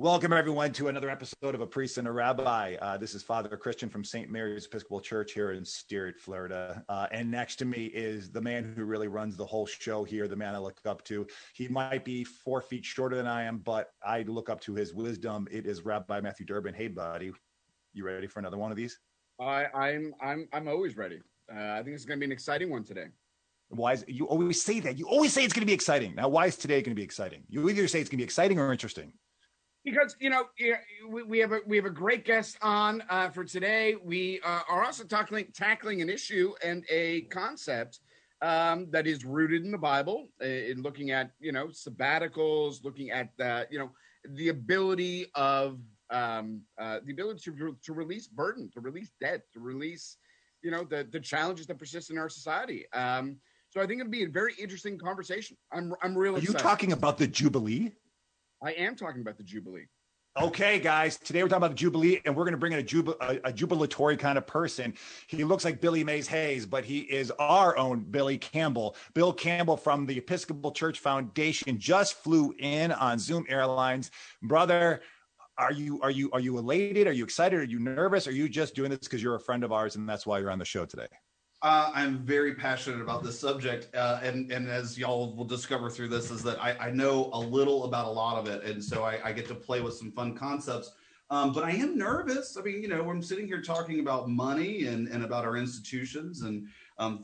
Welcome, everyone, to another episode of A Priest and a Rabbi. This is Father Christian from St. Mary's Episcopal Church here in Sterret, Florida. And next to me is the man who really runs the whole show here, the man I look up to. He might be 4 feet shorter than I am, but I look up to his wisdom. It is Rabbi Matthew Durbin. Hey, buddy, you ready for another one of these? I'm always ready. I think it's going to be an exciting one today. Why is you always say that? You always say it's going to be exciting. Now, why is today going to be exciting? You either say it's going to be exciting or interesting. Because, you know, we have a great guest on for today. We are also tackling an issue and a concept that is rooted in the Bible, in looking at, you know, sabbaticals, looking at, you know, the ability of to release burden, to release debt, to release, you know, the challenges that persist in our society. So I think it'll be a very interesting conversation. I'm really excited. Are you talking about the Jubilee? I am talking about the Jubilee. Okay, guys, today we're talking about the Jubilee, and we're going to bring in a jubilatory kind of person. He looks like Billy Mays Hayes, but he is our own Billy Campbell. Bill Campbell from the Episcopal Church Foundation just flew in on Zoom Airlines. Brother, are you elated? Are you excited? Are you nervous? Are you just doing this because you're a friend of ours, and that's why you're on the show today? I'm very passionate about this subject, and as y'all will discover through this, is that I know a little about a lot of it, and so I get to play with some fun concepts, but I am nervous. I mean, you know, I'm sitting here talking about money and about our institutions and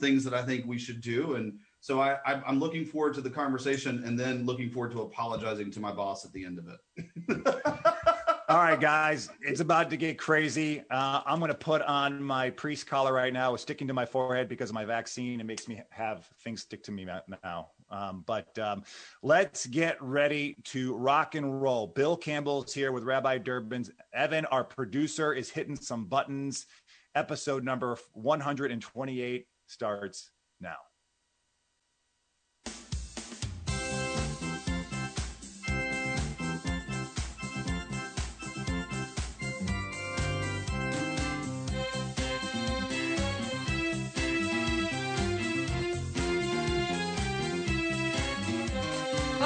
things that I think we should do, and so I'm looking forward to the conversation and then looking forward to apologizing to my boss at the end of it. All right, guys, it's about to get crazy. I'm going to put on my priest collar right now. It's sticking to my forehead because of my vaccine. It makes me have things stick to me now. But let's get ready to rock and roll. Bill Campbell's here with Rabbi Durbin's. Evan, our producer, is hitting some buttons. Episode number 128 starts now.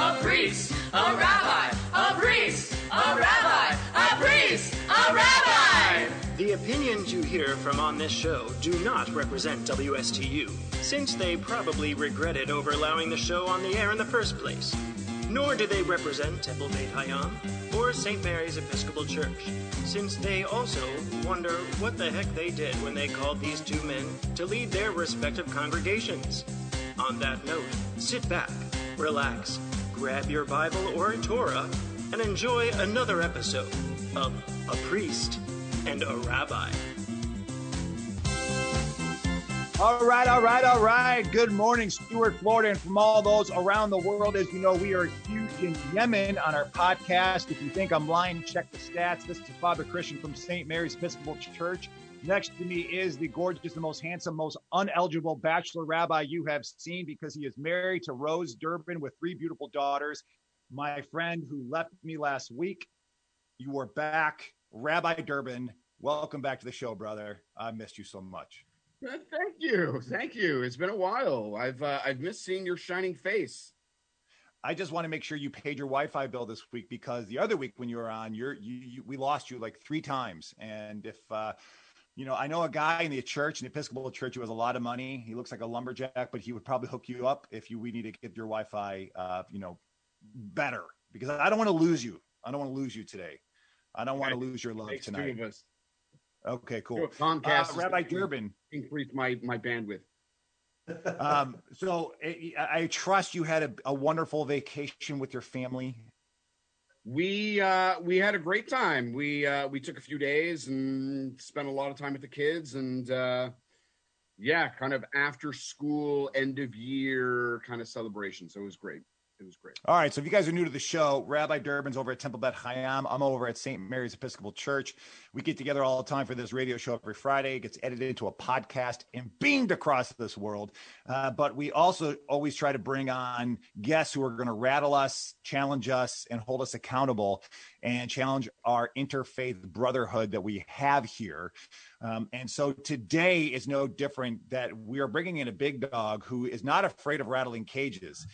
A priest, a rabbi, a priest, a rabbi, a priest, a rabbi! The opinions you hear from on this show do not represent WSTU, since they probably regretted over allowing the show on the air in the first place. Nor do they represent Temple Beit Chaim or St. Mary's Episcopal Church, since they also wonder what the heck they did when they called these two men to lead their respective congregations. On that note, sit back, relax, grab your Bible or Torah and enjoy another episode of A Priest and a Rabbi. All right. Good morning, Stuart, Florida, and from all those around the world. As you know, we are huge in Yemen on our podcast. If you think I'm lying, check the stats. This is Father Christian from St. Mary's Episcopal Church. Next to me is the gorgeous, the most handsome, most uneligible bachelor rabbi you have seen, because he is married to Rose Durbin with three beautiful daughters. My friend who left me last week, you are back. Rabbi Durbin, welcome back to the show, brother. I missed you so much. Thank you. It's been a while. I've missed seeing your shining face. I just want to make sure you paid your Wi-Fi bill this week, because the other week when you were on, we lost you like three times. And if... you know, I know a guy in the church, an Episcopal church, who has a lot of money. He looks like a lumberjack, but he would probably hook you up we need to get your Wi-Fi, you know, better. Because I don't want to lose you. I don't want to lose you today. I don't want to lose your love tonight. Two of us. Okay, cool. Comcast Rabbi Durbin increased my bandwidth. So I trust you had a wonderful vacation with your family. We had a great time. We took a few days and spent a lot of time with the kids, and kind of after school, end of year kind of celebration. So it was great. All right. So if you guys are new to the show, Rabbi Durbin's over at Temple Beit Chaim. I'm over at St. Mary's Episcopal Church. We get together all the time for this radio show every Friday. It gets edited into a podcast and beamed across this world. But we also always try to bring on guests who are going to rattle us, challenge us, and hold us accountable, and challenge our interfaith brotherhood that we have here. And so today is no different, that we are bringing in a big dog who is not afraid of rattling cages.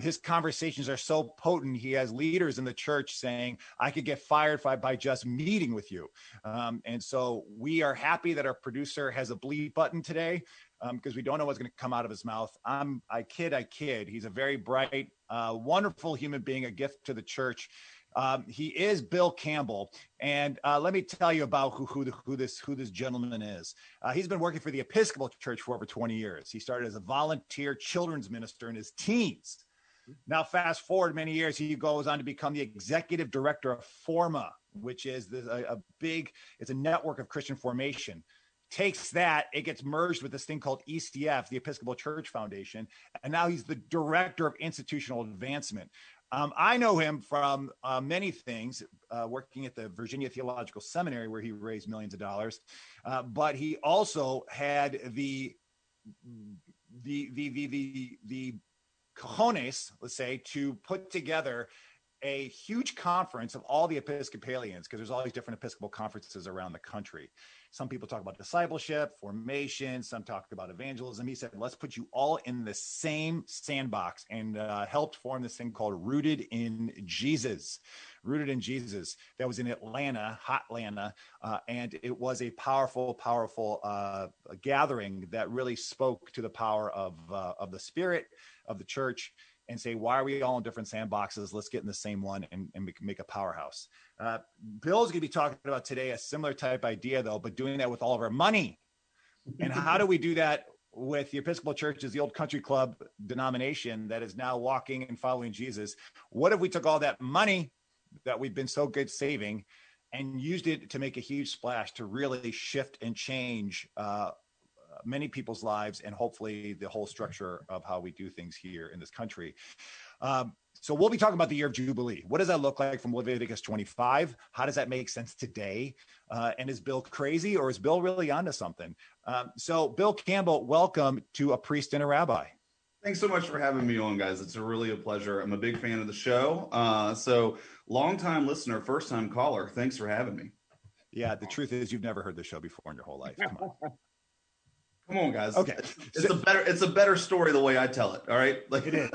His conversations are so potent. He has leaders in the church saying, I could get fired by just meeting with you. And so we are happy that our producer has a bleep button today, because we don't know what's going to come out of his mouth. I kid. He's a very bright, wonderful human being, a gift to the church. He is Bill Campbell, and let me tell you about who this gentleman is. He's been working for the Episcopal Church for over 20 years. He started as a volunteer children's minister in his teens. Now, fast forward many years, he goes on to become the executive director of FORMA, which is a network of Christian formation. Takes that, it gets merged with this thing called ECF, the Episcopal Church Foundation, and now he's the director of institutional advancement. I know him from many things, working at the Virginia Theological Seminary, where he raised millions of dollars. But he also had the cojones, let's say, to put together a huge conference of all the Episcopalians, because there's all these different Episcopal conferences around the country. Some people talk about discipleship, formation, some talk about evangelism. He said, let's put you all in the same sandbox, and helped form this thing called Rooted in Jesus. That was in Atlanta, Hotlanta. And it was a powerful gathering that really spoke to the power of the Spirit of the church, and say, why are we all in different sandboxes? Let's get in the same one and make a powerhouse. Bill's going to be talking about today a similar type idea, though, but doing that with all of our money. And how do we do that with the Episcopal Church as the old country club denomination that is now walking and following Jesus? What if we took all that money that we've been so good saving and used it to make a huge splash to really shift and change many people's lives, and hopefully the whole structure of how we do things here in this country. So we'll be talking about the year of Jubilee. What does that look like from Leviticus 25? How does that make sense today? And is Bill crazy, or is Bill really onto something? So Bill Campbell, welcome to A Priest and a Rabbi. Thanks so much for having me on, guys. It's really a pleasure. I'm a big fan of the show. So longtime listener, first time caller. Thanks for having me. Yeah. The truth is you've never heard the show before in your whole life. Come on. Come on, guys. Okay. It's a better story the way I tell it. All right. Like it is.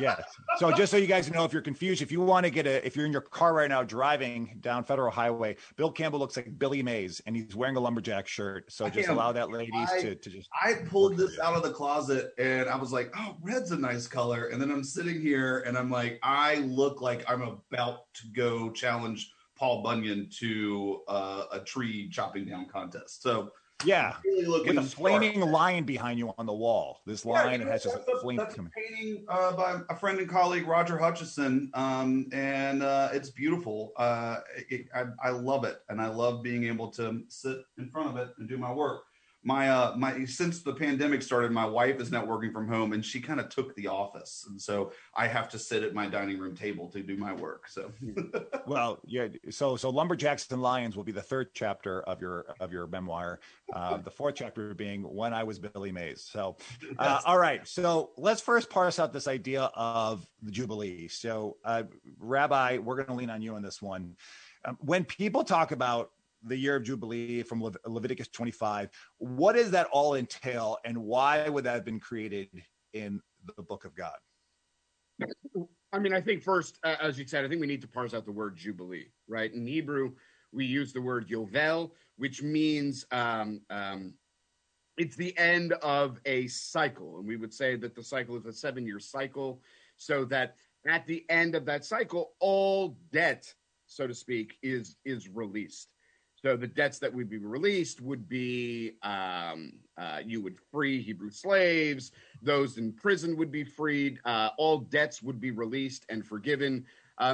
Yeah. So just so you guys know, if you're confused, if you're in your car right now driving down Federal Highway, Bill Campbell looks like Billy Mays, and he's wearing a lumberjack shirt. So just allow that, ladies, to just. I pulled this out of the closet, and I was like, oh, red's a nice color. And then I'm sitting here, and I'm like, I look like I'm about to go challenge Paul Bunyan to a tree chopping down contest. So. Yeah, really with a flaming lion behind you on the wall. This lion has just a flame coming. That's a painting by a friend and colleague, Roger Hutchison, and it's beautiful. I love it, and I love being able to sit in front of it and do my work. My since the pandemic started, my wife is now working from home, and she kind of took the office, and so I have to sit at my dining room table to do my work. So, well, yeah. So Lumberjacks and Lions will be the third chapter of your memoir. The fourth chapter being When I Was Billy Mays. So, all right. So let's first parse out this idea of the Jubilee. So, Rabbi, we're going to lean on you on this one. When people talk about the year of Jubilee from Leviticus 25. What does that all entail, and why would that have been created in the book of God? I mean, I think first, as you said, I think we need to parse out the word Jubilee, right? In Hebrew, we use the word yovel, which means it's the end of a cycle. And we would say that the cycle is a 7-year cycle, so that at the end of that cycle, all debt, so to speak, is released. So the debts that would be released would be, you would free Hebrew slaves, those in prison would be freed, all debts would be released and forgiven.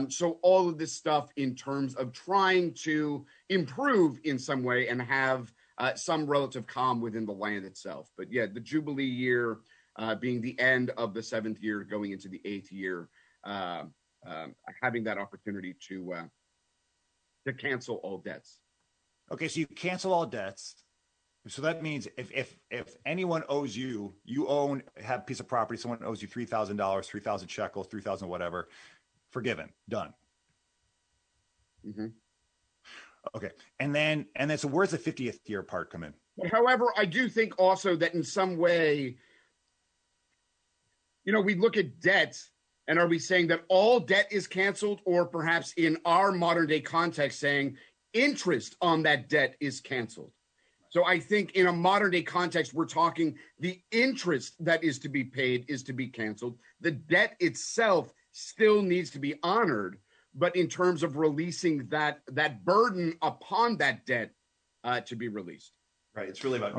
So all of this stuff in terms of trying to improve in some way and have some relative calm within the land itself. But yeah, the Jubilee year being the end of the 7th year going into the 8th year, having that opportunity to cancel all debts. Okay, so you cancel all debts. So that means if anyone owes you, have a piece of property, someone owes you $3,000, 3,000 shekels, 3,000 whatever, forgiven, done. Mm-hmm. Okay. And then, so where's the 50th year part come in? However, I do think also that in some way, you know, we look at debt, and are we saying that all debt is canceled, or perhaps in our modern day context saying interest on that debt is canceled? So I think in a modern day context, we're talking the interest that is to be paid is to be canceled. The debt itself still needs to be honored, but in terms of releasing that burden upon that debt to be released. Right. It's really about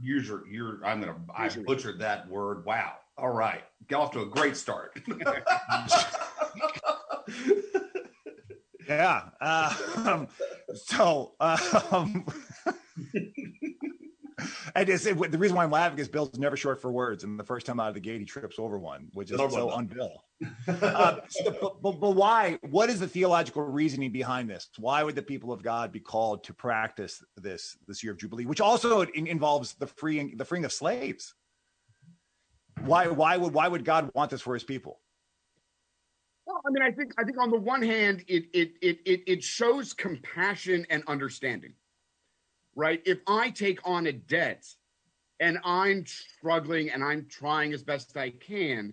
usury. I butchered that word. Wow. All right. Got off to a great start. Yeah. I just the reason why I'm laughing is Bill's never short for words, and the first time out of the gate he trips over one, which is so on Bill. But why? What is the theological reasoning behind this? Why would the people of God be called to practice this year of Jubilee, which also involves the freeing of slaves? Why would God want this for His people? Well, I mean, I think on the one hand, it shows compassion and understanding. Right? If I take on a debt and I'm struggling and I'm trying as best I can,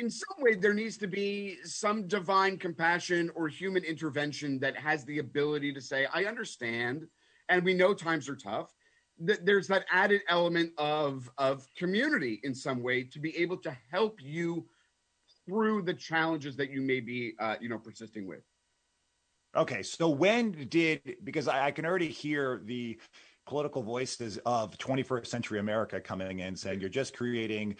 in some way there needs to be some divine compassion or human intervention that has the ability to say, I understand, and we know times are tough. There's that added element of community in some way to be able to help you through the challenges that you may be persisting with. Okay, so because I can already hear the political voices of 21st century America coming in saying you're just creating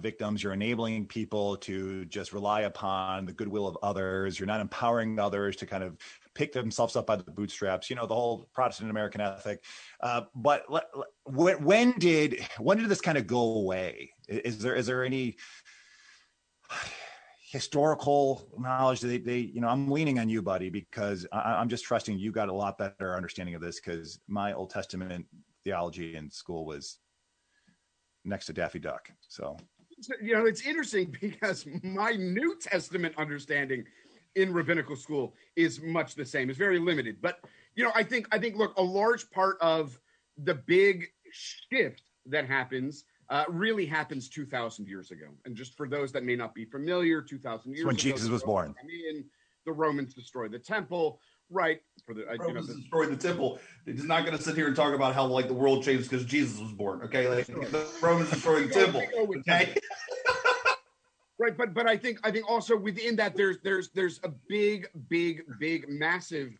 victims, you're enabling people to just rely upon the goodwill of others, you're not empowering others to kind of pick themselves up by the bootstraps, the whole Protestant American ethic. But when did this kind of go away? Is there any historical knowledge that they I'm leaning on you, buddy, because I'm just trusting you got a lot better understanding of this, because my Old Testament theology in school was next to Daffy Duck. So, it's interesting because my New Testament understanding in rabbinical school is much the same. It's very limited, but I think look, a large part of the big shift that happens really happens 2,000 years ago. And just for those that may not be familiar, 2,000 years ago. When Jesus was born. The Romans destroyed the temple, right? Romans destroyed the temple. It's not going to sit here and talk about how the world changed because Jesus was born, okay? The Romans destroyed the temple, okay? Right, but I think also within that there's a big massive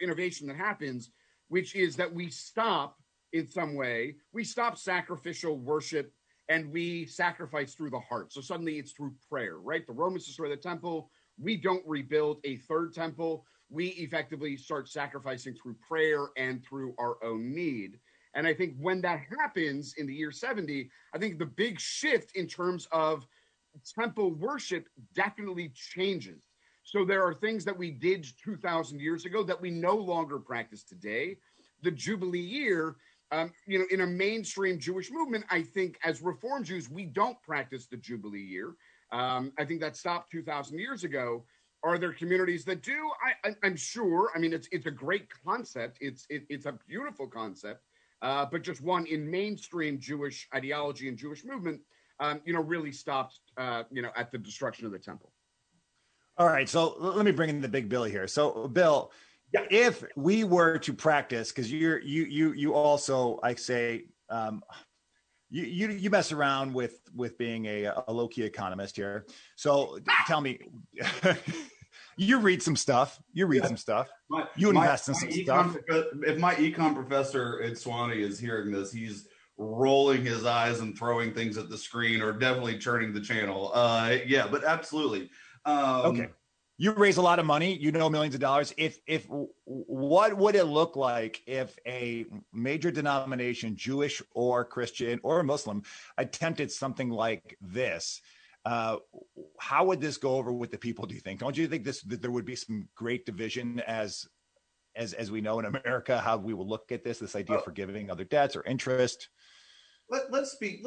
innovation that happens, which is that we stop. In some way, we stop sacrificial worship and we sacrifice through the heart. So suddenly it's through prayer, right? The Romans destroy the temple. We don't rebuild a third temple. We effectively start sacrificing through prayer and through our own need. And I think when that happens in the year 70, I think the big shift in terms of temple worship definitely changes. So there are things that we did 2,000 years ago that we no longer practice today. The Jubilee year, in a mainstream Jewish movement, I think as Reform Jews, we don't practice the Jubilee year. I think that stopped 2,000 years ago. Are there communities that do? I'm sure. I mean, it's a great concept. It's a beautiful concept, but just one in mainstream Jewish ideology and Jewish movement, really stopped, at the destruction of the temple. All right. So let me bring in the big Bill here. So Bill, if we were to practice, because you also, I say, you mess around with being a low-key economist here. So tell me, you read some stuff. You invest in some stuff. If my econ professor at Swanee is hearing this, he's rolling his eyes and throwing things at the screen, or definitely turning the channel. Yeah, but absolutely. Okay. You raise a lot of money, millions of dollars. If what would it look like if a major denomination, Jewish or Christian or Muslim, attempted something like this? How would this go over with the people, do you think? Don't you think that there would be some great division as we know in America, how we will look at this idea of forgiving other debts or interest? Let's be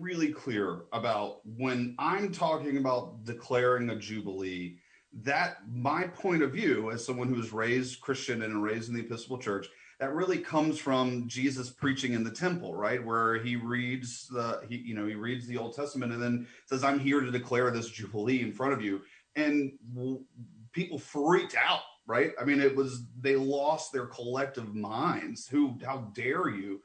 really clear about when I'm talking about declaring a Jubilee. that my point of view as someone who was raised Christian and raised in the Episcopal Church, that really comes from Jesus preaching in the temple, right? Where he reads the, he reads the Old Testament and then says, I'm here to declare this Jubilee in front of you. And people freaked out, right? I mean, it was, they lost their collective minds. How dare you?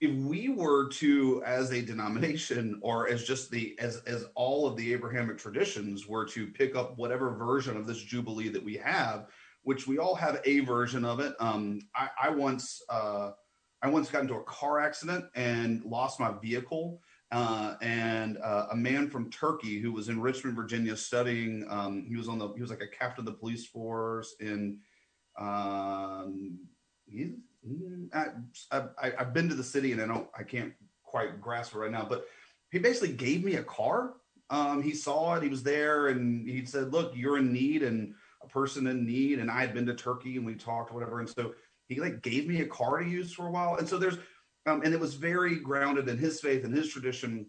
If we were to, as a denomination or as just the, as all of the Abrahamic traditions were to pick up whatever version of this Jubilee that we have, which we all have a version of it. I once got into a car accident and lost my vehicle. A man from Turkey who was in Richmond, Virginia studying, he was like a captain of the police force in, I've been to the city and I can't quite grasp it right now, but he basically gave me a car. He saw it, he was there, and he said, look, you're in need and a person in need. And I had been to Turkey and we talked or whatever. And so he like gave me a car to use for a while. And so there's, and it was very grounded in his faith and his tradition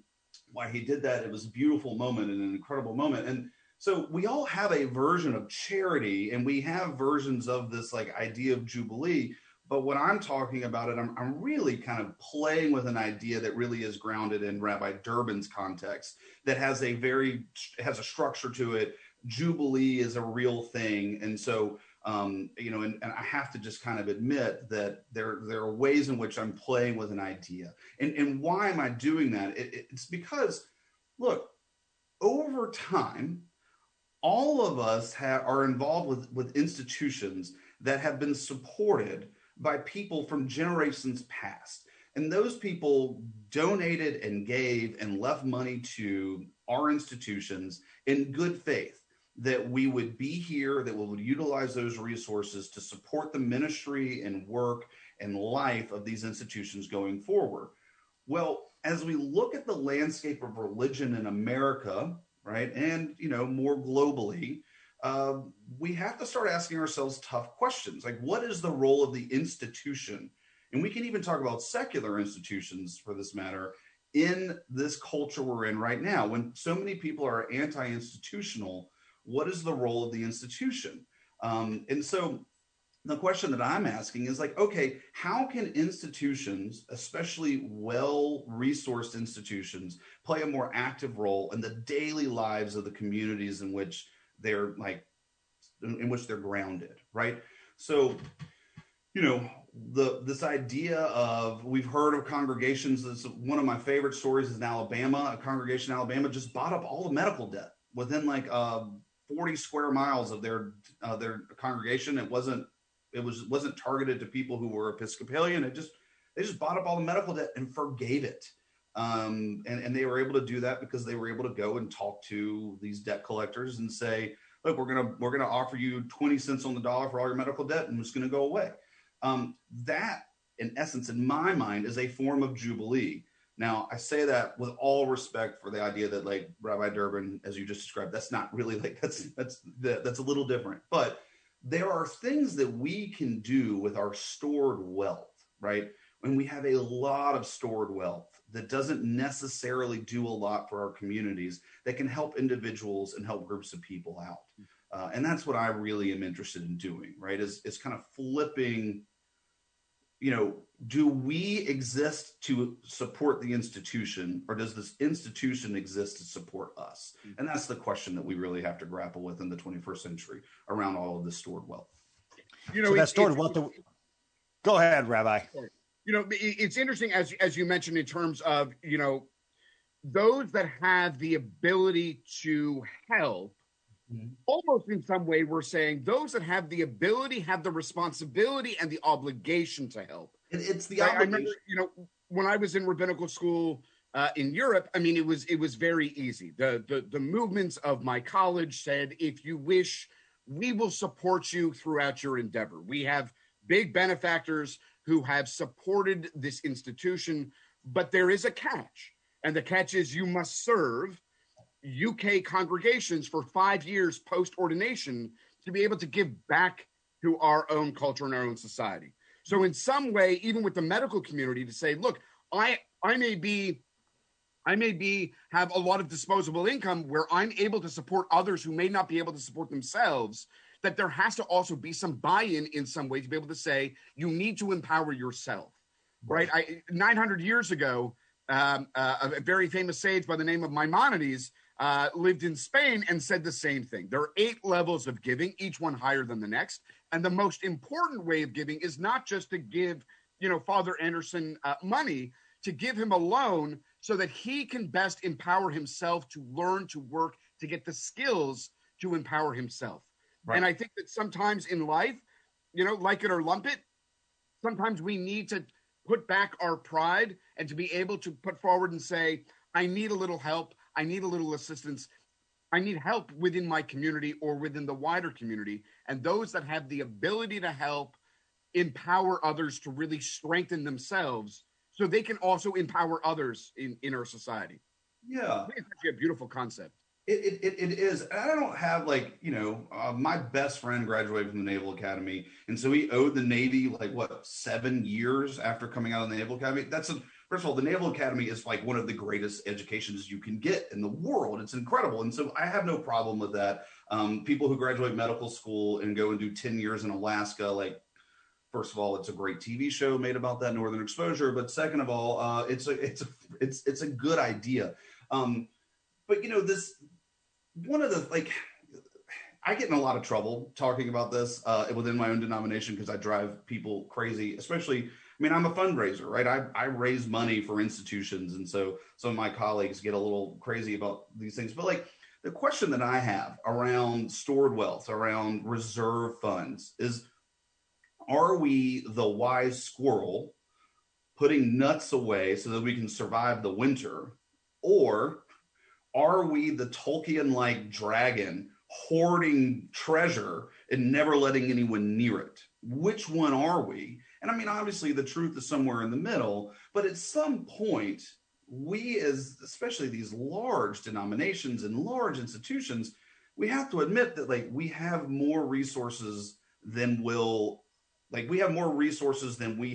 why he did that. It was a beautiful moment and an incredible moment. And so we all have a version of charity and we have versions of this like idea of Jubilee. But when I'm talking about it, I'm really kind of playing with an idea that really is grounded in Rabbi Durbin's context, that has a has a structure to it. Jubilee is a real thing. And so, and I have to just kind of admit that there are ways in which I'm playing with an idea. And why am I doing that? It's because, look, over time, all of us are involved with institutions that have been supported by people from generations past. And those people donated and gave and left money to our institutions in good faith, that we would be here, that we would utilize those resources to support the ministry and work and life of these institutions going forward. Well, as we look at the landscape of religion in America, right, and more globally, we have to start asking ourselves tough questions, like what is the role of the institution? And we can even talk about secular institutions, for this matter, in this culture we're in right now. When so many people are anti-institutional, what is the role of the institution? And so the question that I'm asking is like, okay, how can institutions, especially well-resourced institutions, play a more active role in the daily lives of the communities in which they're grounded, right? So, this idea of, we've heard of congregations, this one of my favorite stories is in Alabama. A congregation in Alabama just bought up all the medical debt within 40 square miles of their congregation. It wasn't targeted to people who were Episcopalian. They just bought up all the medical debt and forgave it. And they were able to do that because they were able to go and talk to these debt collectors and say, look, we're gonna offer you 20 cents on the dollar for all your medical debt, and it's gonna go away. That, in essence, in my mind, is a form of Jubilee. Now, I say that with all respect for the idea that, like Rabbi Durbin, as you just described, that's not really like that's a little different. But there are things that we can do with our stored wealth, right? And we have a lot of stored wealth that doesn't necessarily do a lot for our communities, that can help individuals and help groups of people out. And that's what I really am interested in doing, right? Is kind of flipping, do we exist to support the institution, or does this institution exist to support us? And that's the question that we really have to grapple with in the 21st century around all of this stored wealth. Go ahead, Rabbi. It's interesting, as you mentioned, in terms of, those that have the ability to help, mm-hmm. almost in some way we're saying those that have the ability have the responsibility and the obligation to help. It's the obligation. I remember, when I was in rabbinical school in Europe, I mean, it was very easy. The movements of my college said, if you wish, we will support you throughout your endeavor. We have big benefactors who have supported this institution, but there is a catch. And the catch is you must serve UK congregations for 5 years post-ordination to be able to give back to our own culture and our own society. So in some way, even with the medical community, to say, look, I may be I may have a lot of disposable income where I'm able to support others who may not be able to support themselves, that there has to also be some buy-in in some way to be able to say, you need to empower yourself, right? 900 years ago, a very famous sage by the name of Maimonides lived in Spain and said the same thing. There are 8 levels of giving, each one higher than the next. And the most important way of giving is not just to give, Father Anderson money, to give him a loan so that he can best empower himself to learn, to work, to get the skills to empower himself. Right. And I think that sometimes in life, like it or lump it, sometimes we need to put back our pride and to be able to put forward and say, I need a little help. I need a little assistance. I need help within my community or within the wider community. And those that have the ability to help empower others to really strengthen themselves so they can also empower others in our society. Yeah. I think it's actually a beautiful concept. It is. And I don't have my best friend graduated from the Naval Academy. And so he owed the Navy 7 years after coming out of the Naval Academy. First of all, the Naval Academy is one of the greatest educations you can get in the world. It's incredible. And so I have no problem with that. People who graduate medical school and go and do 10 years in Alaska, first of all, it's a great TV show made about that, Northern Exposure. But second of all, it's a good idea. But I get in a lot of trouble talking about this within my own denomination because I drive people crazy, especially, I'm a fundraiser, right? I raise money for institutions. And so some of my colleagues get a little crazy about these things. But the question that I have around stored wealth, around reserve funds is, are we the wise squirrel putting nuts away so that we can survive the winter? Or are we the Tolkien-like dragon hoarding treasure and never letting anyone near it? Which one are we? And obviously the truth is somewhere in the middle, but at some point, we as, especially these large denominations and large institutions, we have to admit that we have more resources than we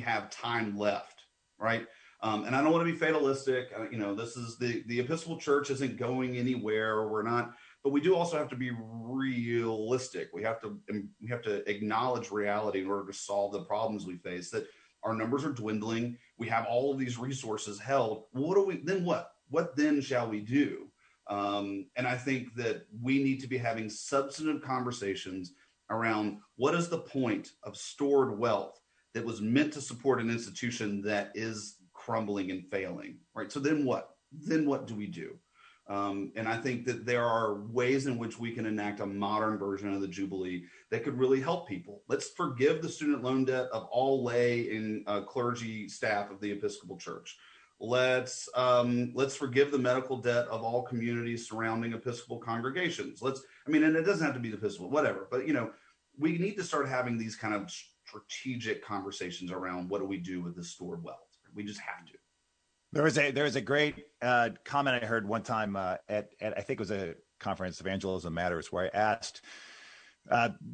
have time left, right? And I don't want to be fatalistic. This is the Episcopal Church isn't going anywhere. We're not, but we do also have to be realistic. We have to acknowledge reality in order to solve the problems we face, that our numbers are dwindling. We have all of these resources held. What then shall we do? And I think that we need to be having substantive conversations around what is the point of stored wealth that was meant to support an institution that is crumbling and failing, right? So then what? Then what do we do? And I think that there are ways in which we can enact a modern version of the Jubilee that could really help people. Let's forgive the student loan debt of all lay and clergy staff of the Episcopal Church. Let's forgive the medical debt of all communities surrounding Episcopal congregations. And it doesn't have to be the Episcopal, whatever, but we need to start having these kind of strategic conversations around what do we do with the stored wealth. We just have to. There was a great comment I heard one time at I think it was a conference, Evangelism Matters, where I asked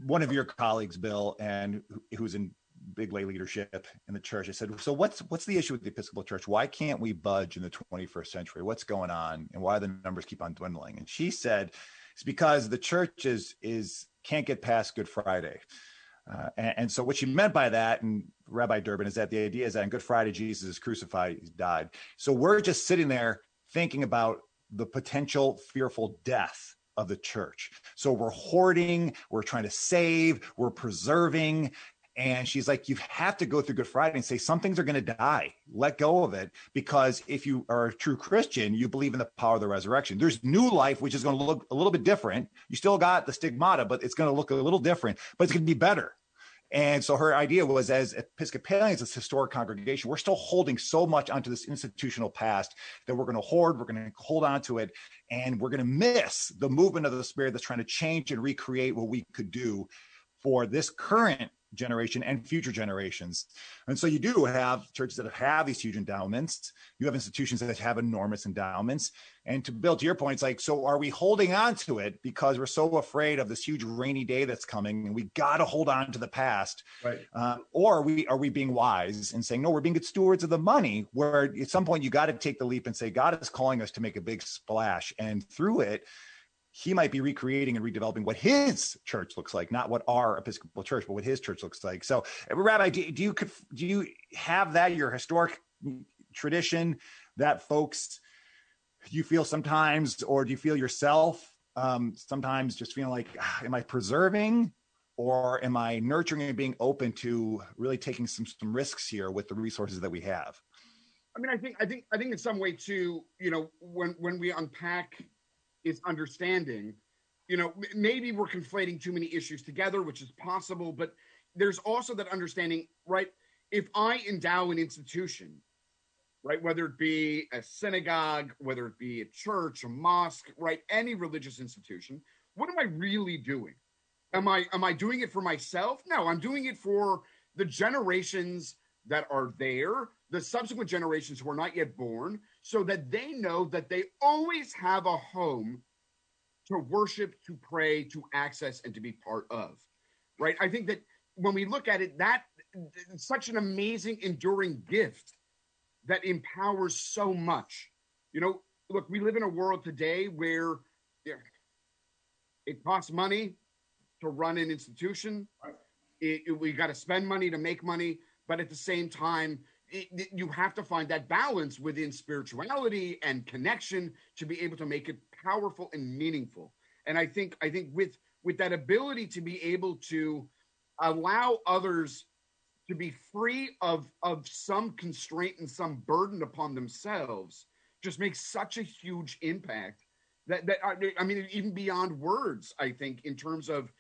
one of your colleagues, Bill, and who's in big lay leadership in the church. I said, so what's the issue with the Episcopal Church? Why can't we budge in the 21st century? What's going on? And why do the numbers keep on dwindling? And she said, it's because the church is can't get past Good Friday. And so what she meant by that, and Rabbi Durbin, is that the idea is that on Good Friday, Jesus is crucified, he's died. So we're just sitting there thinking about the potential fearful death of the church. So we're hoarding, we're trying to save, we're preserving. And she's like, you have to go through Good Friday and say, some things are going to die. Let go of it. Because if you are a true Christian, you believe in the power of the resurrection. There's new life, which is going to look a little bit different. You still got the stigmata, but it's going to look a little different, but it's going to be better. And so her idea was, as Episcopalians, this historic congregation, we're still holding so much onto this institutional past that we're going to hoard, we're going to hold on to it, and we're going to miss the movement of the Spirit that's trying to change and recreate what we could do for this current generation and future generations. And so you do have churches that have these huge endowments. You have institutions that have enormous endowments. And to Bill, to your point, it's like, so are we holding on to it because we're so afraid of this huge rainy day that's coming and we got to hold on to the past? Right. Or are we being wise and saying, no, we're being good stewards of the money, where at some point you got to take the leap and say, God is calling us to make a big splash. And through it, he might be recreating and redeveloping what his church looks like, not what our Episcopal church, but what his church looks like. So, Rabbi, do you have that, your historic tradition that folks, you feel sometimes, or do you feel yourself sometimes just feeling like, am I preserving or am I nurturing and being open to really taking some risks here with the resources that we have? I mean, I think in some way too, you know, when we unpack is understanding, you know, maybe we're conflating too many issues together, which is possible, but there's also that understanding, right? If I endow an institution, right, whether it be a synagogue, whether it be a church, a mosque, right, any religious institution, what am I really doing? Am I doing it for myself? No, I'm doing it for the generations that are there, the subsequent generations who are not yet born, so that they know that they always have a home to worship, to pray, to access, and to be part of, right? I think that when we look at it, that it's such an amazing, enduring gift that empowers so much. You know, look, we live in a world today where it costs money to run an institution. We got to spend money to make money, but at the same time, you have to find that balance within spirituality and connection to be able to make it powerful and meaningful. And I think with that ability to be able to allow others to be free of some constraint and some burden upon themselves just makes such a huge impact that I mean, even beyond words, I think, in terms of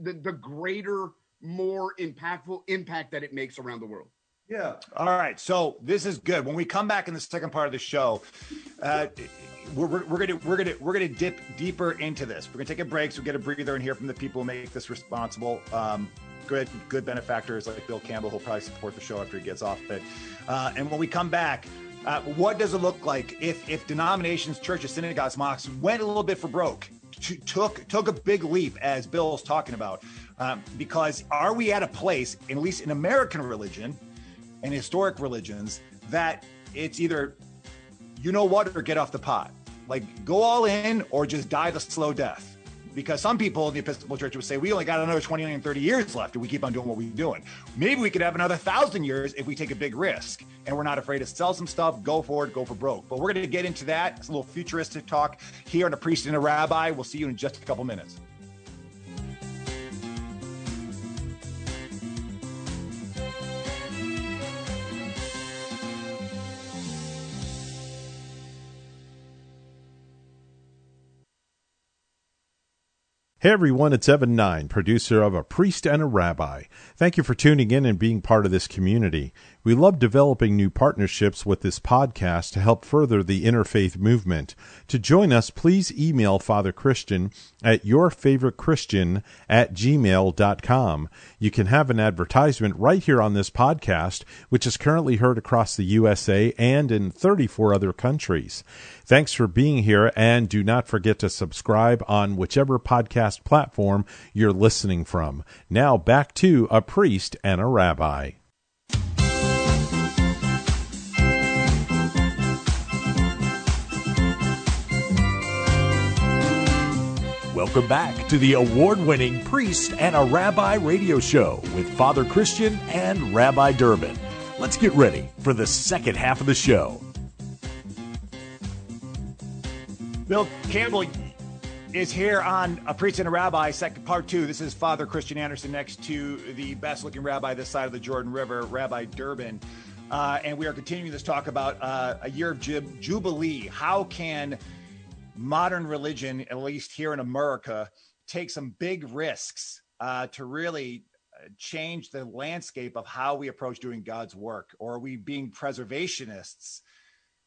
the greater, more impactful impact that it makes around the world. Yeah. All right. So this is good. When we come back in the second part of the show, we're gonna dip deeper into this. We're gonna take a break, so we get a breather and hear from the people who make this responsible. Good benefactors like Bill Campbell, who'll probably support the show after he gets off it. And when we come back, what does it look like if denominations, churches, synagogues, mosques went a little bit for broke, took a big leap, as Bill's talking about? Because are we at a place, at least in American religion and historic religions, that it's either, you know what, or get off the pot? Like, go all in or just die the slow death. Because some people in the Episcopal Church would say, we only got another 20 and 30 years left if we keep on doing what we're doing. Maybe we could have another 1,000 years if we take a big risk and we're not afraid to sell some stuff, go for it, go for broke. But we're going to get into that. It's a little futuristic talk here on A Priest and a Rabbi. We'll see you in just a couple minutes. Hey everyone, it's Evan Nine, producer of A Priest and a Rabbi. Thank you for tuning in and being part of this community. We love developing new partnerships with this podcast to help further the interfaith movement. To join us, please email Father Christian at yourfavoritechristian@gmail.com. You can have an advertisement right here on this podcast, which is currently heard across the USA and in 34 other countries. Thanks for being here, and do not forget to subscribe on whichever podcast platform you're listening from. Now back to A Priest and a Rabbi. Welcome back to the award-winning Priest and a Rabbi radio show with Father Christian and Rabbi Durbin. Let's get ready for the second half of the show. Bill Campbell is here on A Priest and a Rabbi, part two. This is Father Christian Anderson next to the best-looking rabbi this side of the Jordan River, Rabbi Durbin. And we are continuing this talk about a year of Jubilee. How can modern religion, at least here in America, take some big risks to really change the landscape of how we approach doing God's work? Or are we being preservationists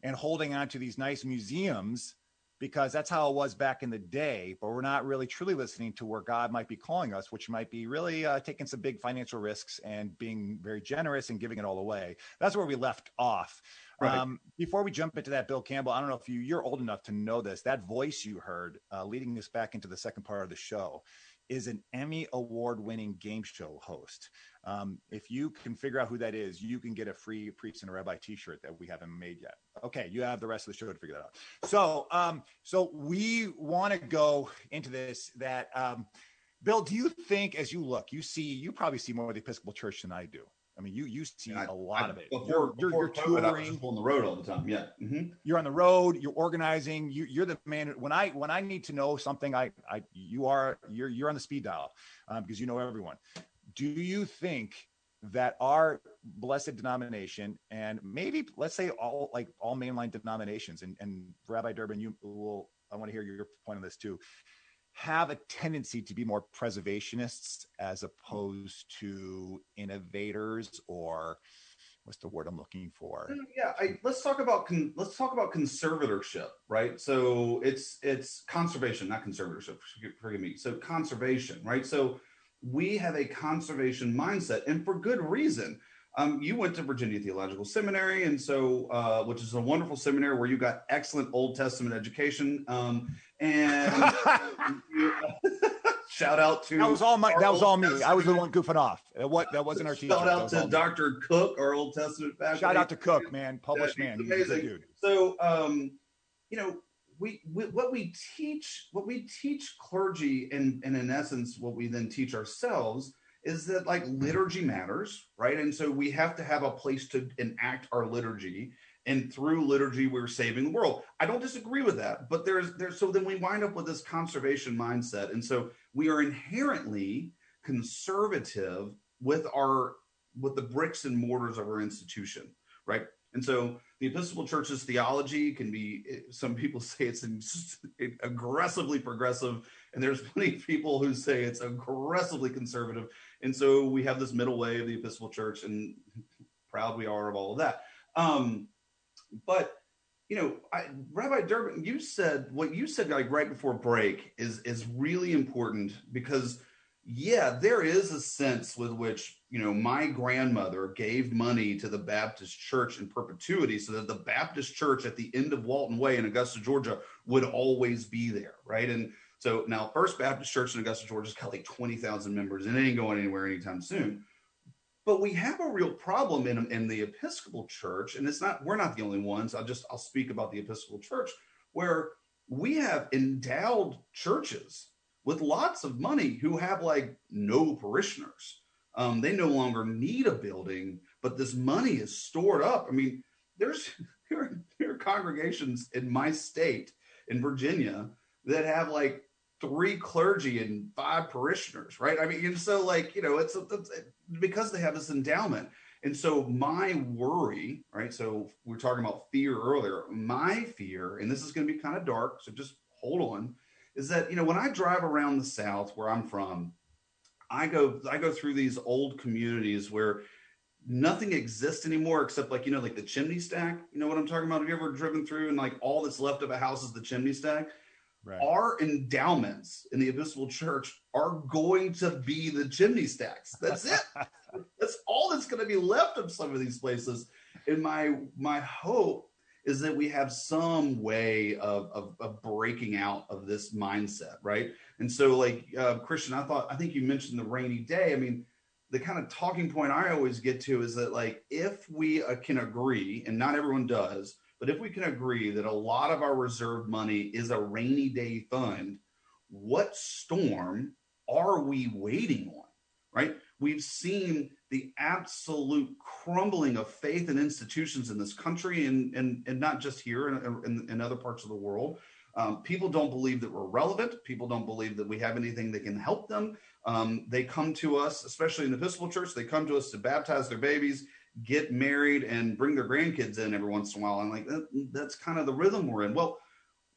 and holding on to these nice museums because that's how it was back in the day, but we're not really truly listening to where God might be calling us, which might be really taking some big financial risks and being very generous and giving it all away. That's where we left off. Right. Before we jump into that, Bill Campbell, I don't know if you're old enough to know this, that voice you heard leading us back into the second part of the show is an Emmy award-winning game show host. If you can figure out who that is, you can get a free Priest and a Rabbi t-shirt that we haven't made yet. Okay, you have the rest of the show to figure that out. So we want to go into this that, Bill, do you think as you look, you probably see more of the Episcopal Church than I do. I mean, you see a lot of it. You're touring. I was just on the road all the time. Yeah, mm-hmm. You're on the road. You're organizing. You're the man. When I need to know something, you're on the speed dial because you know everyone. Do you think that our blessed denomination, and maybe let's say all mainline denominations, and Rabbi Durbin, I want to hear your point on this too, have a tendency to be more preservationists as opposed to innovators, or what's the word I'm looking for? Yeah, let's talk about conservatorship, right? So it's conservation, not conservatorship. Forgive me. So conservation, right? So we have a conservation mindset, and for good reason. You went to Virginia Theological Seminary, and so which is a wonderful seminary where you got excellent Old Testament education. And shout out to that was all me. I was the one goofing off. That wasn't our teacher. Shout out to Dr. Cook, our Old Testament faculty. Shout out to Cook, man, published man. He's amazing, dude. So what we teach clergy, and in essence, what we then teach ourselves, is that like liturgy matters, right? And so we have to have a place to enact our liturgy, and through liturgy we're saving the world. I don't disagree with that, but so then we wind up with this conservation mindset, and so we are inherently conservative with the bricks and mortars of our institution, right? And so the Episcopal Church's theology can be, some people say it's aggressively progressive, and there's plenty of people who say it's aggressively conservative. And so we have this middle way of the Episcopal Church, and proud we are of all of that. Rabbi Durbin, what you said like right before break is really important, because yeah, there is a sense with which, my grandmother gave money to the Baptist Church in perpetuity, so that the Baptist Church at the end of Walton Way in Augusta, Georgia would always be there, right? And so now First Baptist Church in Augusta, Georgia's got like 20,000 members, and it ain't going anywhere anytime soon. But we have a real problem in the Episcopal Church, and we're not the only ones. I'll speak about the Episcopal Church, where we have endowed churches with lots of money who have like no parishioners. They no longer need a building, but this money is stored up. I mean, there are congregations in my state, in Virginia, that have like 3 clergy and 5 parishioners, right? I mean, and so like, it's because they have this endowment. And so my worry, right? So we were talking about fear earlier. My fear, and this is going to be kind of dark, so just hold on, is that, when I drive around the South where I'm from, I go through these old communities where nothing exists anymore except like, like the chimney stack. You know what I'm talking about? Have you ever driven through and like all that's left of a house is the chimney stack? Right. Our endowments in the Episcopal Church are going to be the chimney stacks. That's it. That's all that's going to be left of some of these places. And my hope is that we have some way of breaking out of this mindset, right? And so like, Christian, I think you mentioned the rainy day. I mean, the kind of talking point I always get to is that like, if we can agree, and not everyone does, but if we can agree that a lot of our reserve money is a rainy day fund, what storm are we waiting on, right? We've seen the absolute crumbling of faith and institutions in this country, and not just here, in other parts of the world. People don't believe that we're relevant. People don't believe that we have anything that can help them. They come to us, especially in the Episcopal Church, they come to us to baptize their babies, get married, and bring their grandkids in every once in a while. And like, that's kind of the rhythm we're in. Well,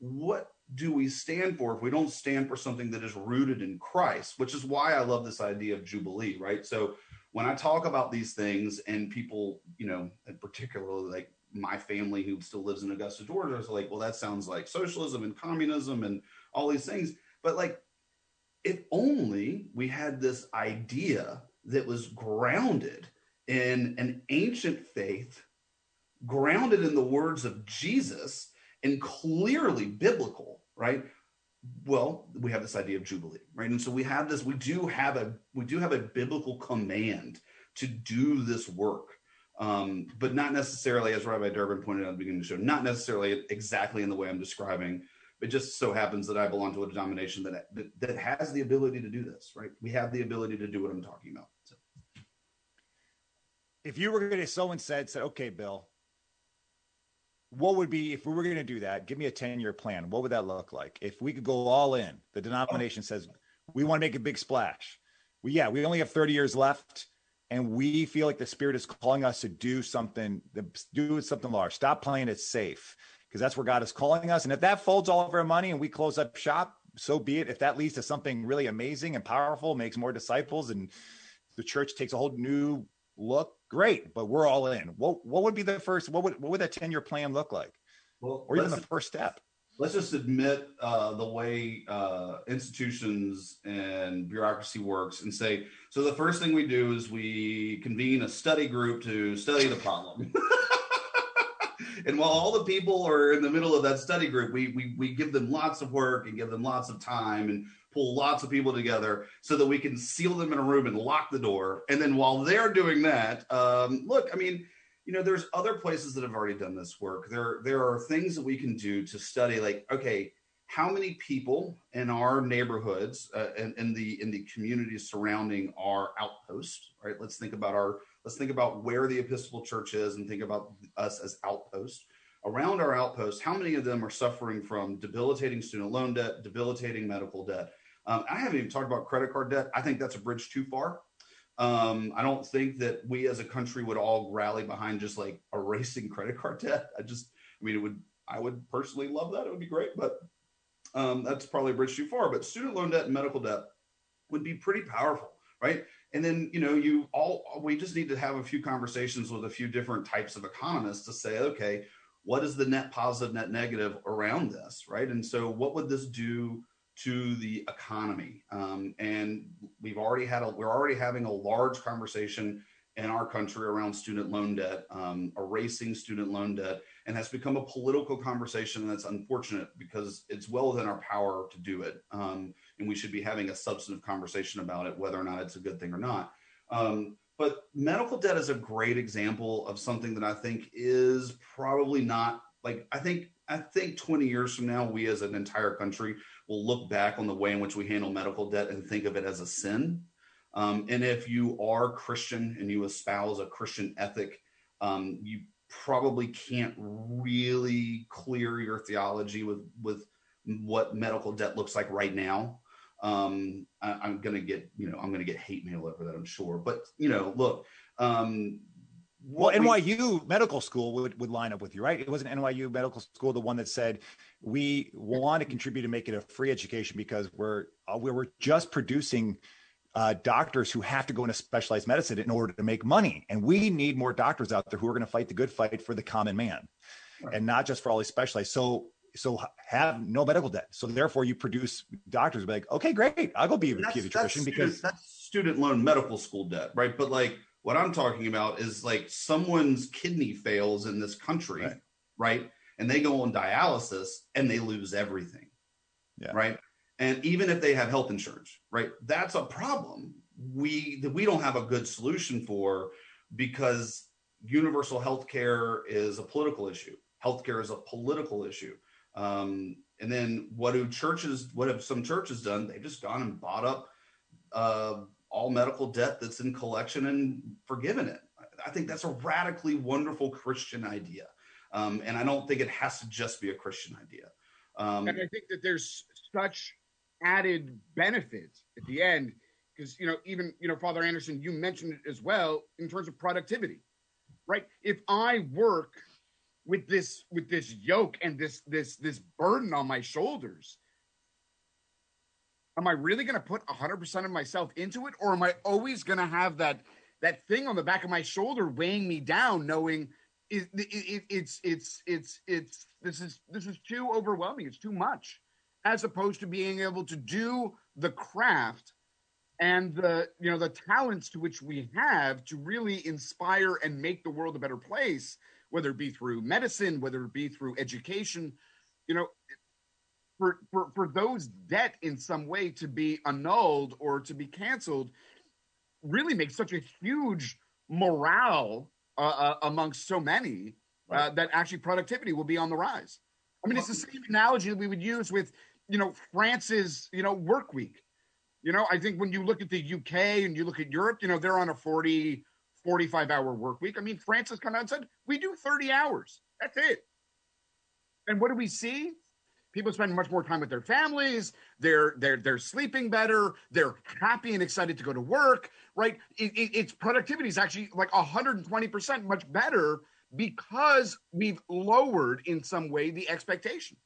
what do we stand for if we don't stand for something that is rooted in Christ, which is why I love this idea of Jubilee, right? So when I talk about these things and people, and particularly like my family who still lives in Augusta, Georgia, is like, well, that sounds like socialism and communism and all these things. But like, if only we had this idea that was grounded in an ancient faith, grounded in the words of Jesus and clearly biblical, right? Well, we have this idea of Jubilee, right? And so we have this, we do have a biblical command to do this work, but not necessarily, as Rabbi Durbin pointed out at the beginning of the show, not necessarily exactly in the way I'm describing. It just so happens that I belong to a denomination that has the ability to do this, right? We have the ability to do what I'm talking about. So. If you were going to, someone said, okay, Bill, what would be, if we were going to do that, give me a 10-year plan. What would that look like? If we could go all in, the denomination says, we want to make a big splash. We only have 30 years left. And we feel like the Spirit is calling us to do something large. Stop playing it safe, because that's where God is calling us. And if that folds all of our money and we close up shop, so be it. If that leads to something really amazing and powerful, makes more disciples, and the church takes a whole new look, great. But we're all in. What would be the first? What would that 10-year plan look like? Well, or even the first step? Let's just admit the way institutions and bureaucracy works and say, so the first thing we do is we convene a study group to study the problem. And while all the people are in the middle of that study group, we give them lots of work and give them lots of time and pull lots of people together so that we can seal them in a room and lock the door. And then while they're doing that, look, I mean, you know, there's other places that have already done this work. There are things that we can do to study, like, okay, how many people in our neighborhoods and in the communities surrounding our outpost, right? Let's think about where the Episcopal Church is and think about us as outposts. Around our outpost, how many of them are suffering from debilitating student loan debt, debilitating medical debt? I haven't even talked about credit card debt. I think that's a bridge too far. I don't think that we as a country would all rally behind just like erasing credit card debt. I would personally love that. It would be great, but that's probably a bridge too far. But student loan debt and medical debt would be pretty powerful, right? And then, you know, we just need to have a few conversations with a few different types of economists to say, okay, what is the net positive, net negative around this, right? And so what would this do to the economy? And we're already having a large conversation in our country around student loan debt, erasing student loan debt, and that's become a political conversation, and that's unfortunate because it's well within our power to do it. And we should be having a substantive conversation about it, whether or not it's a good thing or not. But medical debt is a great example of something that I think is probably not, like, I think 20 years from now, we as an entire country will look back on the way in which we handle medical debt and think of it as a sin. And if you are Christian and you espouse a Christian ethic, you probably can't really clear your theology with what medical debt looks like right now. I'm going to get hate mail over that, I'm sure. But, you know, look, well, NYU medical school would line up with you, right? It wasn't NYU medical school, the one that said, we want to contribute to make it a free education because we're just producing doctors who have to go into specialized medicine in order to make money. And we need more doctors out there who are going to fight the good fight for the common man, right? And not just for all these specialized. So have no medical debt. So therefore you produce doctors be like, okay, great. I'll go be a pediatrician because that's student loan medical school debt, right? But like, what I'm talking about is like someone's kidney fails in this country, right? And they go on dialysis and they lose everything, right? And even if they have health insurance, right? That's a problem that we don't have a good solution for, because universal healthcare is a political issue. Healthcare is a political issue. And then what have some churches done? They've just gone and bought up all medical debt that's in collection and forgiven it. I think that's a radically wonderful Christian idea. And I don't think it has to just be a Christian idea. And I think that there's such added benefits at the end, because, you know, even, you know, Father Anderson, you mentioned it as well in terms of productivity, right? If I work with this yoke and this burden on my shoulders, am I really going to put 100% of myself into it? Or am I always going to have that thing on the back of my shoulder weighing me down, knowing This is too overwhelming. It's too much, as opposed to being able to do the craft and the talents to which we have to really inspire and make the world a better place, whether it be through medicine, whether it be through education. For those debt in some way to be annulled or to be canceled really makes such a huge morale amongst so many that actually productivity will be on the rise. I mean, it's the same analogy that we would use with, France's, work week. I think when you look at the UK and you look at Europe, they're on a 40, 45-hour work week. I mean, France has come out and said, we do 30 hours. That's it. And what do we see? People spend much more time with their families. They're sleeping better. They're happy and excited to go to work, right? Its productivity is actually like 120% much better because we've lowered in some way the expectation.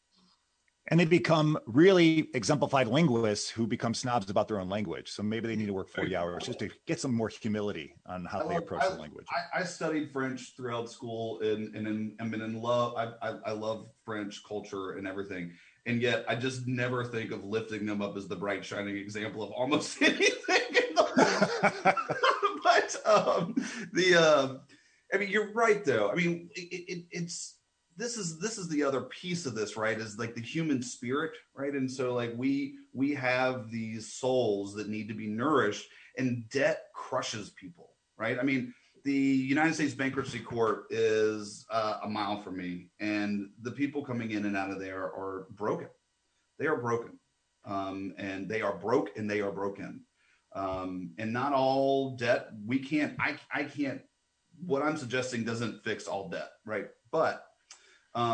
And they become really exemplified linguists who become snobs about their own language. So maybe they need to work 40 hours just to get some more humility on how they approach the language. I studied French throughout school and I've been in love. I love French culture and everything. And yet I just never think of lifting them up as the bright shining example of almost anything in the world. But you're right though. I mean, it's. This is the other piece of this, right, is like the human spirit, right? And so like we have these souls that need to be nourished, and debt crushes people, right? I mean, the United States Bankruptcy Court is a mile from me, and the people coming in and out of there are broken. They are broken, and they are broke and they are broken. And not all debt, what I'm suggesting doesn't fix all debt, right? But I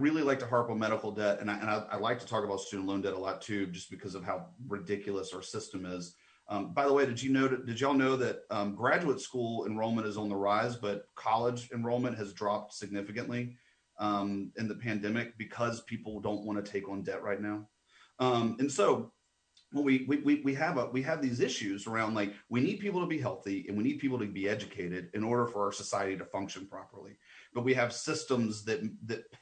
really like to harp on medical debt, and I like to talk about student loan debt a lot too, just because of how ridiculous our system is. By the way, did y'all know that graduate school enrollment is on the rise, but college enrollment has dropped significantly in the pandemic because people don't want to take on debt right now. And so when we have these issues around, like, we need people to be healthy and we need people to be educated in order for our society to function properly. But we have systems that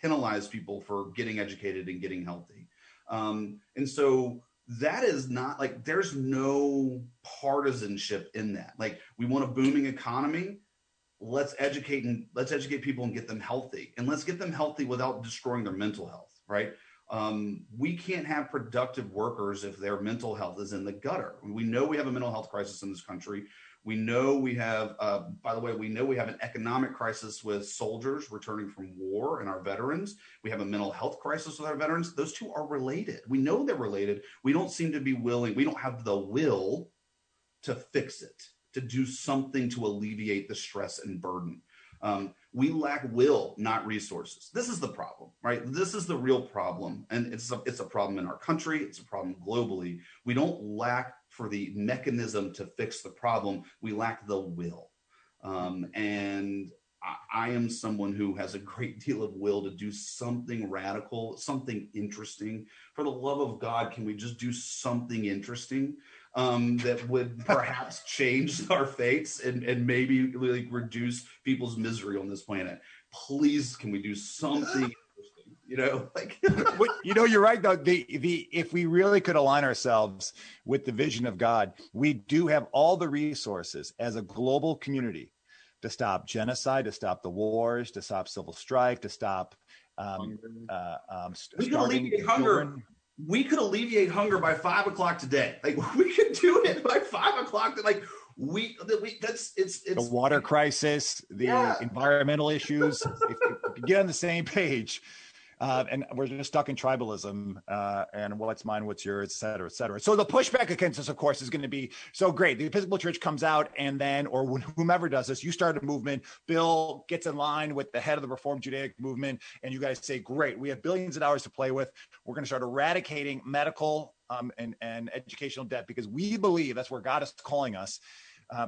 penalize people for getting educated and getting healthy. And so that is not like, there's no partisanship in that. Like, we want a booming economy. Let's educate people and get them healthy, and let's get them healthy without destroying their mental health. Right. We can't have productive workers if their mental health is in the gutter. We know we have a mental health crisis in this country. We know we have, we have an economic crisis with soldiers returning from war and our veterans. We have a mental health crisis with our veterans. Those two are related. We know they're related. We don't seem to be willing. We don't have the will to fix it, to do something to alleviate the stress and burden. We lack will, not resources. This is the problem, right? This is the real problem. And it's a problem in our country. It's a problem globally. We don't lack for the mechanism to fix the problem. We lack the will. And I am someone who has a great deal of will to do something radical, something interesting. For the love of God, can we just do something interesting? That would perhaps change our fates and maybe really reduce people's misery on this planet. Please, can we do something interesting? You're right though. If we really could align ourselves with the vision of God, we do have all the resources as a global community to stop genocide, to stop the wars, to stop civil strife, to stop we can alleviate hunger. We could alleviate hunger by 5 o'clock today. Like, we could do it by 5 o'clock. Like, the water crisis, environmental issues. If you get on the same page, and we're just stuck in tribalism and what's mine, what's yours, et cetera, et cetera. So the pushback against this, of course, is going to be so great. The Episcopal Church comes out, and then, or whomever does this, you start a movement. Bill gets in line with the head of the Reformed Judaic movement, and you guys say, great, we have billions of dollars to play with. We're going to start eradicating medical and educational debt because we believe that's where God is calling us.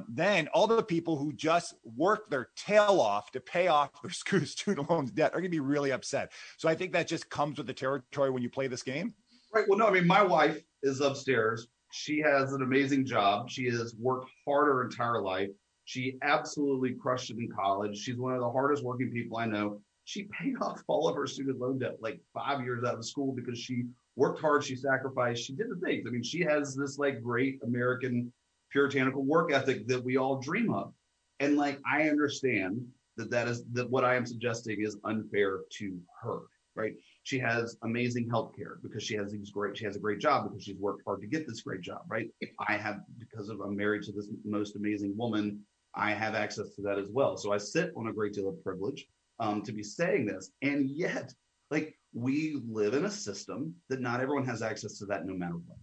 Then all the people who just work their tail off to pay off their student loans debt are going to be really upset. So I think that just comes with the territory when you play this game. Right. Well, no, I mean, my wife is upstairs. She has an amazing job. She has worked hard her entire life. She absolutely crushed it in college. She's one of the hardest working people I know. She paid off all of her student loan debt like 5 years out of school because she worked hard, she sacrificed, she did the things. I mean, she has this like great American puritanical work ethic that we all dream of. And like, I understand that what I am suggesting is unfair to her, right? She has amazing healthcare because she has a great job because she's worked hard to get this great job, right? I'm married to this most amazing woman, I have access to that as well. So I sit on a great deal of privilege. To be saying this. And yet, like, we live in a system that not everyone has access to that no matter what,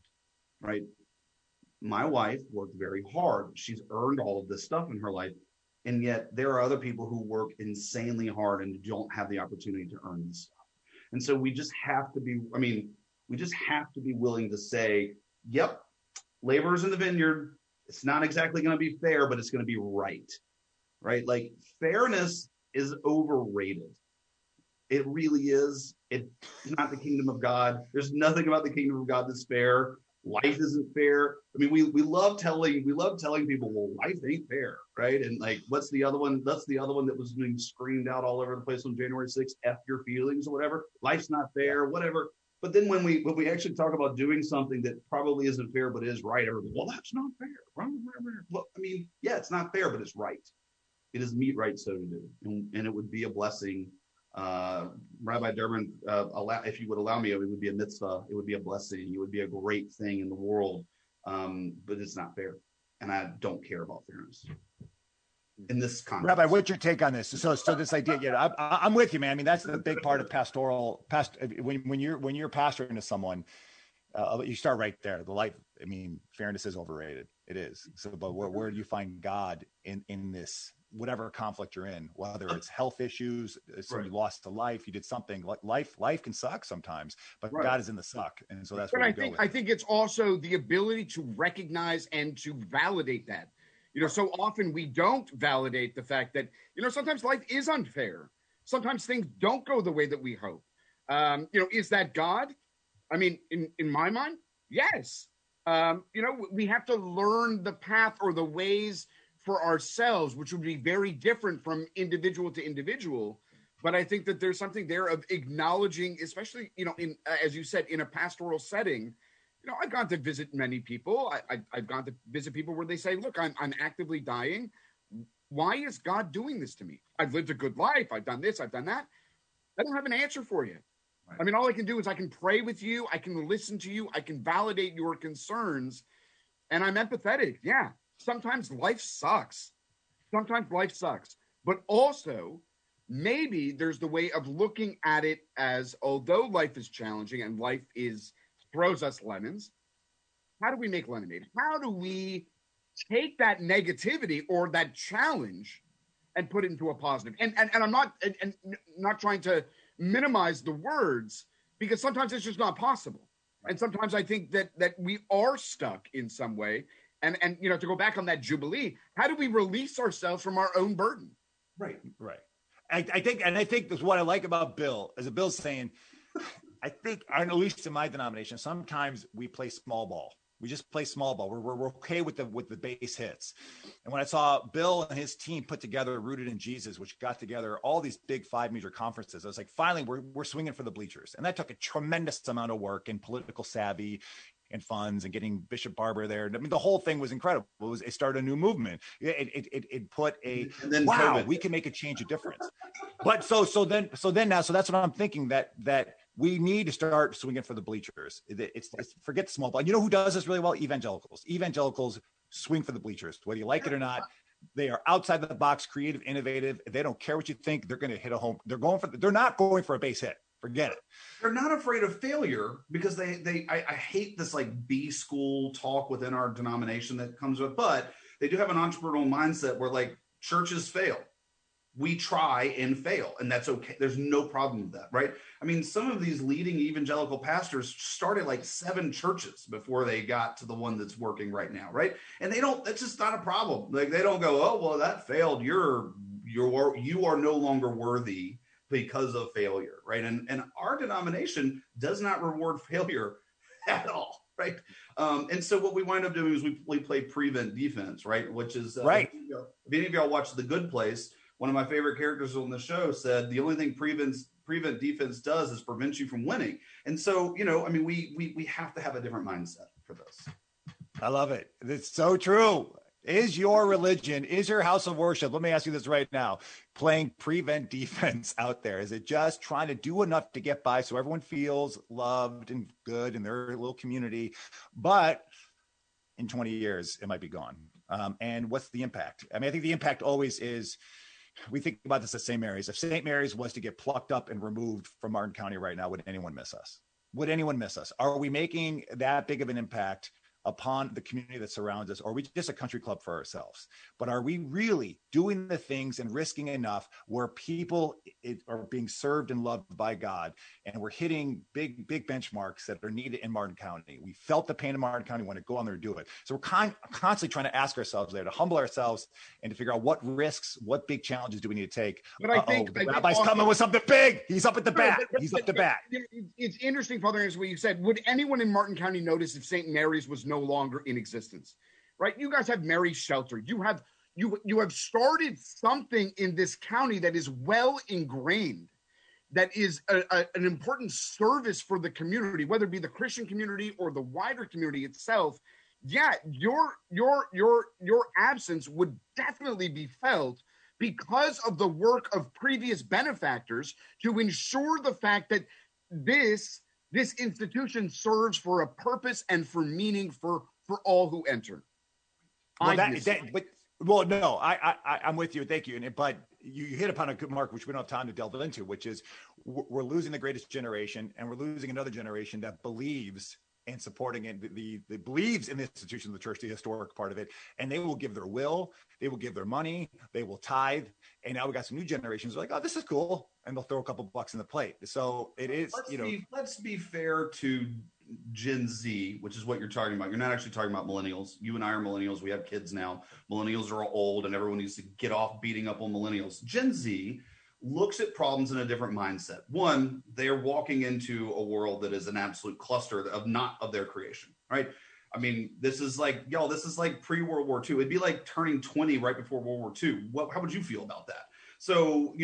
right? My wife worked very hard. She's earned all of this stuff in her life. And yet there are other people who work insanely hard and don't have the opportunity to earn this stuff. And so we just have to be willing to say, yep, laborers in the vineyard, it's not exactly going to be fair, but it's going to be right, right? Like, fairness is overrated. It really is. It's not the kingdom of God. There's nothing about the kingdom of God that's fair. Life isn't fair. I mean, we love telling people, well, life ain't fair, right? And like, what's the other one? That's the other one that was being screamed out all over the place on January 6th, F your feelings or whatever. Life's not fair, whatever. But then when we actually talk about doing something that probably isn't fair, but is right, everybody, well, that's not fair. Well, I mean, yeah, it's not fair, but it's right. It is meet right so to do, and it would be a blessing. Rabbi Durbin, if you would allow me, it would be a mitzvah. It would be a blessing. It would be a great thing in the world, but it's not fair, and I don't care about fairness in this context. Rabbi, what's your take on this? So this idea, yeah, I'm with you, man. I mean, that's the big part of when you're pastoring to someone, you start right there. The life, I mean, fairness is overrated. It is. So, but where do you find God in this? Whatever conflict you're in, whether it's health issues, so right. You lost a life, you did something, life can suck sometimes, but right. God is in the suck. And so that's what I think. I think it's also the ability to recognize and to validate that, you know, so often we don't validate the fact that, you know, sometimes life is unfair. Sometimes things don't go the way that we hope. You know, is that God? I mean, in my mind, yes. You know, we have to learn the path or the ways for ourselves, which would be very different from individual to individual. But I think that there's something there of acknowledging, especially, you know, in, as you said, in a pastoral setting, you know, I've gone to visit many people. I've gone to visit people where they say, look, I'm actively dying. Why is God doing this to me? I've lived a good life. I've done this, I've done that. I don't have an answer for you. Right. I mean, all I can do is I can pray with you. I can listen to you. I can validate your concerns. And I'm empathetic. Yeah. Sometimes life sucks. But also, maybe there's the way of looking at it as, although life is challenging and life throws us lemons, how do we make lemonade? How do we take that negativity or that challenge and put it into a positive? And I'm not not trying to minimize the words, because sometimes it's just not possible. And sometimes I think that we are stuck in some way. And you know, to go back on that Jubilee, how do we release ourselves from our own burden? Right. I think that's what I like about Bill, is that Bill's saying, I think, at least in my denomination, sometimes we play small ball. We just play small ball. We're okay with the base hits. And when I saw Bill and his team put together Rooted in Jesus, which got together all these big 5 major conferences, I was like, finally, we're swinging for the bleachers. And that took a tremendous amount of work and political savvy and funds and getting Bishop Barber there. I mean, the whole thing was incredible. It started a new movement. It put a, wow, COVID. We can make a change, a difference. But so that's what I'm thinking, that we need to start swinging for the bleachers. It's forget the small ball. You know who does this really well? Evangelicals. Evangelicals swing for the bleachers, whether you like it or not. They are outside the box, creative, innovative. They don't care what you think. They're going to hit a home. They're not going for a base hit. Forget it. They're not afraid of failure, because I hate this like B school talk within our denomination that comes with, but they do have an entrepreneurial mindset where like churches fail. We try and fail, and that's okay. There's no problem with that, right? I mean, some of these leading evangelical pastors started like 7 churches before they got to the one that's working right now, right? And that's just not a problem. Like, they don't go, oh, well, that failed. You are no longer worthy because of failure, right? And our denomination does not reward failure at all, right? And so what we wind up doing is we play prevent defense, right? Which is, right. If any of y'all watched The Good Place, one of my favorite characters on the show said, the only thing prevent defense does is prevent you from winning. And so, you know, I mean, we have to have a different mindset for this. I love it. It's so true. Is your religion, is your house of worship, let me ask you this right now, playing prevent defense out there? Is it just trying to do enough to get by so everyone feels loved and good in their little community, but in 20 years, it might be gone? And what's the impact? I mean, I think the impact always is, we think about this at St. Mary's. If St. Mary's was to get plucked up and removed from Martin County right now, would anyone miss us? Would anyone miss us? Are we making that big of an impact upon the community that surrounds us? Or are we just a country club for ourselves? But are we really doing the things and risking enough where people are being served and loved by God, and we're hitting big, big benchmarks that are needed in Martin County? We felt the pain in Martin County when to go on there and do it. So we're constantly trying to ask ourselves there, to humble ourselves and to figure out what risks, what big challenges do we need to take? But I think the rabbi's coming with something big. He's up at the bat. It's interesting, Father, as what you said. Would anyone in Martin County notice if St. Mary's was no longer in existence, right? You guys have Mary Shelter. You have started something in this county that is well ingrained, that is an important service for the community, whether it be the Christian community or the wider community itself. Yeah, your absence would definitely be felt because of the work of previous benefactors to ensure the fact that this institution serves for a purpose and for meaning for all who enter. I'm with you. Thank you. But you hit upon a good mark, which we don't have time to delve into, which is we're losing the greatest generation, and we're losing another generation that believes and supporting it, the believes in the institution of the church, the historic part of it, and they will give their will, they will give their money, they will tithe. And now we got some new generations who are like, oh, this is cool, and they'll throw a couple bucks in the plate. So it is, let's be fair to Gen Z, which is what you're talking about. You're not actually talking about millennials. You and I are millennials. We have kids now. Millennials are all old, and everyone needs to get off beating up on millennials. Gen Z looks at problems in a different mindset. One, they're walking into a world that is an absolute cluster of their creation, right? I mean, this is like pre-World War II. It'd be like turning 20 right before World War II. How would you feel about that? So,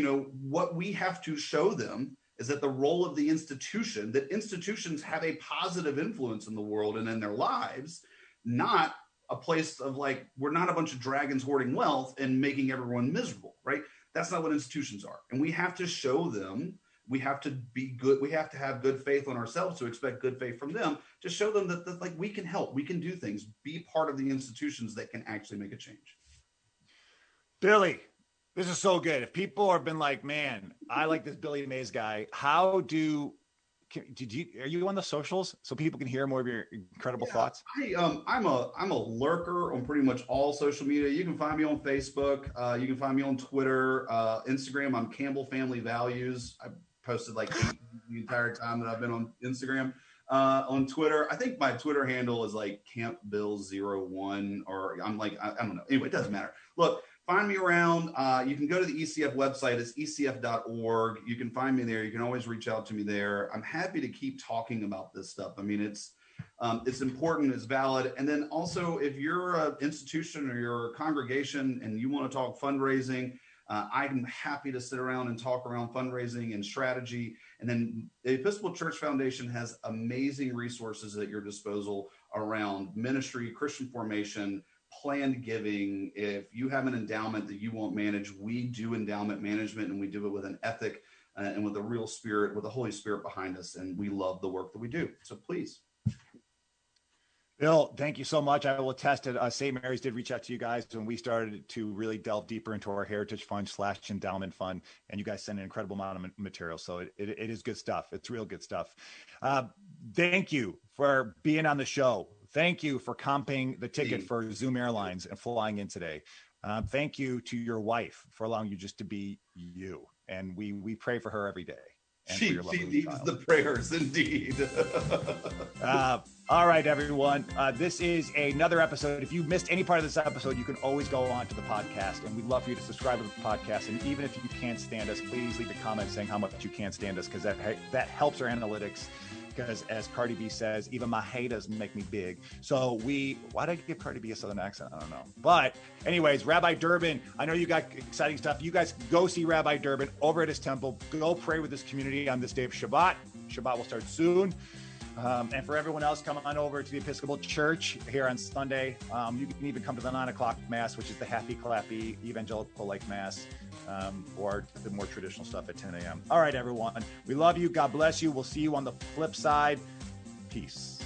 what we have to show them is that the role of the institution, that institutions have a positive influence in the world and in their lives, not a place of like, we're not a bunch of dragons hoarding wealth and making everyone miserable, right? That's not what institutions are. And we have to show them, we have to be good, we have to have good faith on ourselves to expect good faith from them, to show them that like we can help, we can do things, be part of the institutions that can actually make a change. Billy, this is so good. If people have been like, man, I like this Billy Mays guy, are you on the socials so people can hear more of your incredible thoughts? I'm a lurker on pretty much all social media. You can find me on Facebook. You can find me on Twitter, Instagram. I'm Campbell Family Values. I posted like the entire time that I've been on Instagram. On Twitter, I think my Twitter handle is like Campbell01, or I'm like, I don't know. Anyway, it doesn't matter. Look, find me around. You can go to the ECF website. It's ecf.org. You can find me there. You can always reach out to me there. I'm happy to keep talking about this stuff. I mean, it's important, it's valid. And then also, if you're an institution or you're a congregation and you want to talk fundraising, I'm happy to sit around and talk around fundraising and strategy. And then the Episcopal Church Foundation has amazing resources at your disposal around ministry, Christian formation, planned giving. If you have an endowment that you won't manage, we do endowment management, and we do it with an ethic and with a real spirit, with the Holy Spirit behind us. And we love the work that we do. So please. Bill, thank you so much. I will attest it. St. Mary's did reach out to you guys when we started to really delve deeper into our Heritage Fund / Endowment Fund, and you guys sent an incredible amount of material. So it is good stuff. It's real good stuff. Thank you for being on the show. Thank you for comping the ticket for Zoom Airlines and flying in today. Thank you to your wife for allowing you just to be you. And we pray for her every day. And she needs the prayers indeed. All right, everyone. This is another episode. If you missed any part of this episode, you can always go on to the podcast. And we'd love for you to subscribe to the podcast. And even if you can't stand us, please leave a comment saying how much you can't stand us, because that helps our analytics. because as Cardi B says, even my haters make me big. So why did I give Cardi B a Southern accent? I don't know. But anyways, Rabbi Durbin, I know you got exciting stuff. You guys go see Rabbi Durbin over at his temple. Go pray with his community on this day of Shabbat. Shabbat will start soon. And for everyone else, come on over to the Episcopal Church here on Sunday. You can even come to the 9 o'clock mass, which is the happy clappy evangelical like mass, or the more traditional stuff at 10 a.m. All right, everyone. We love you. God bless you. We'll see you on the flip side. Peace.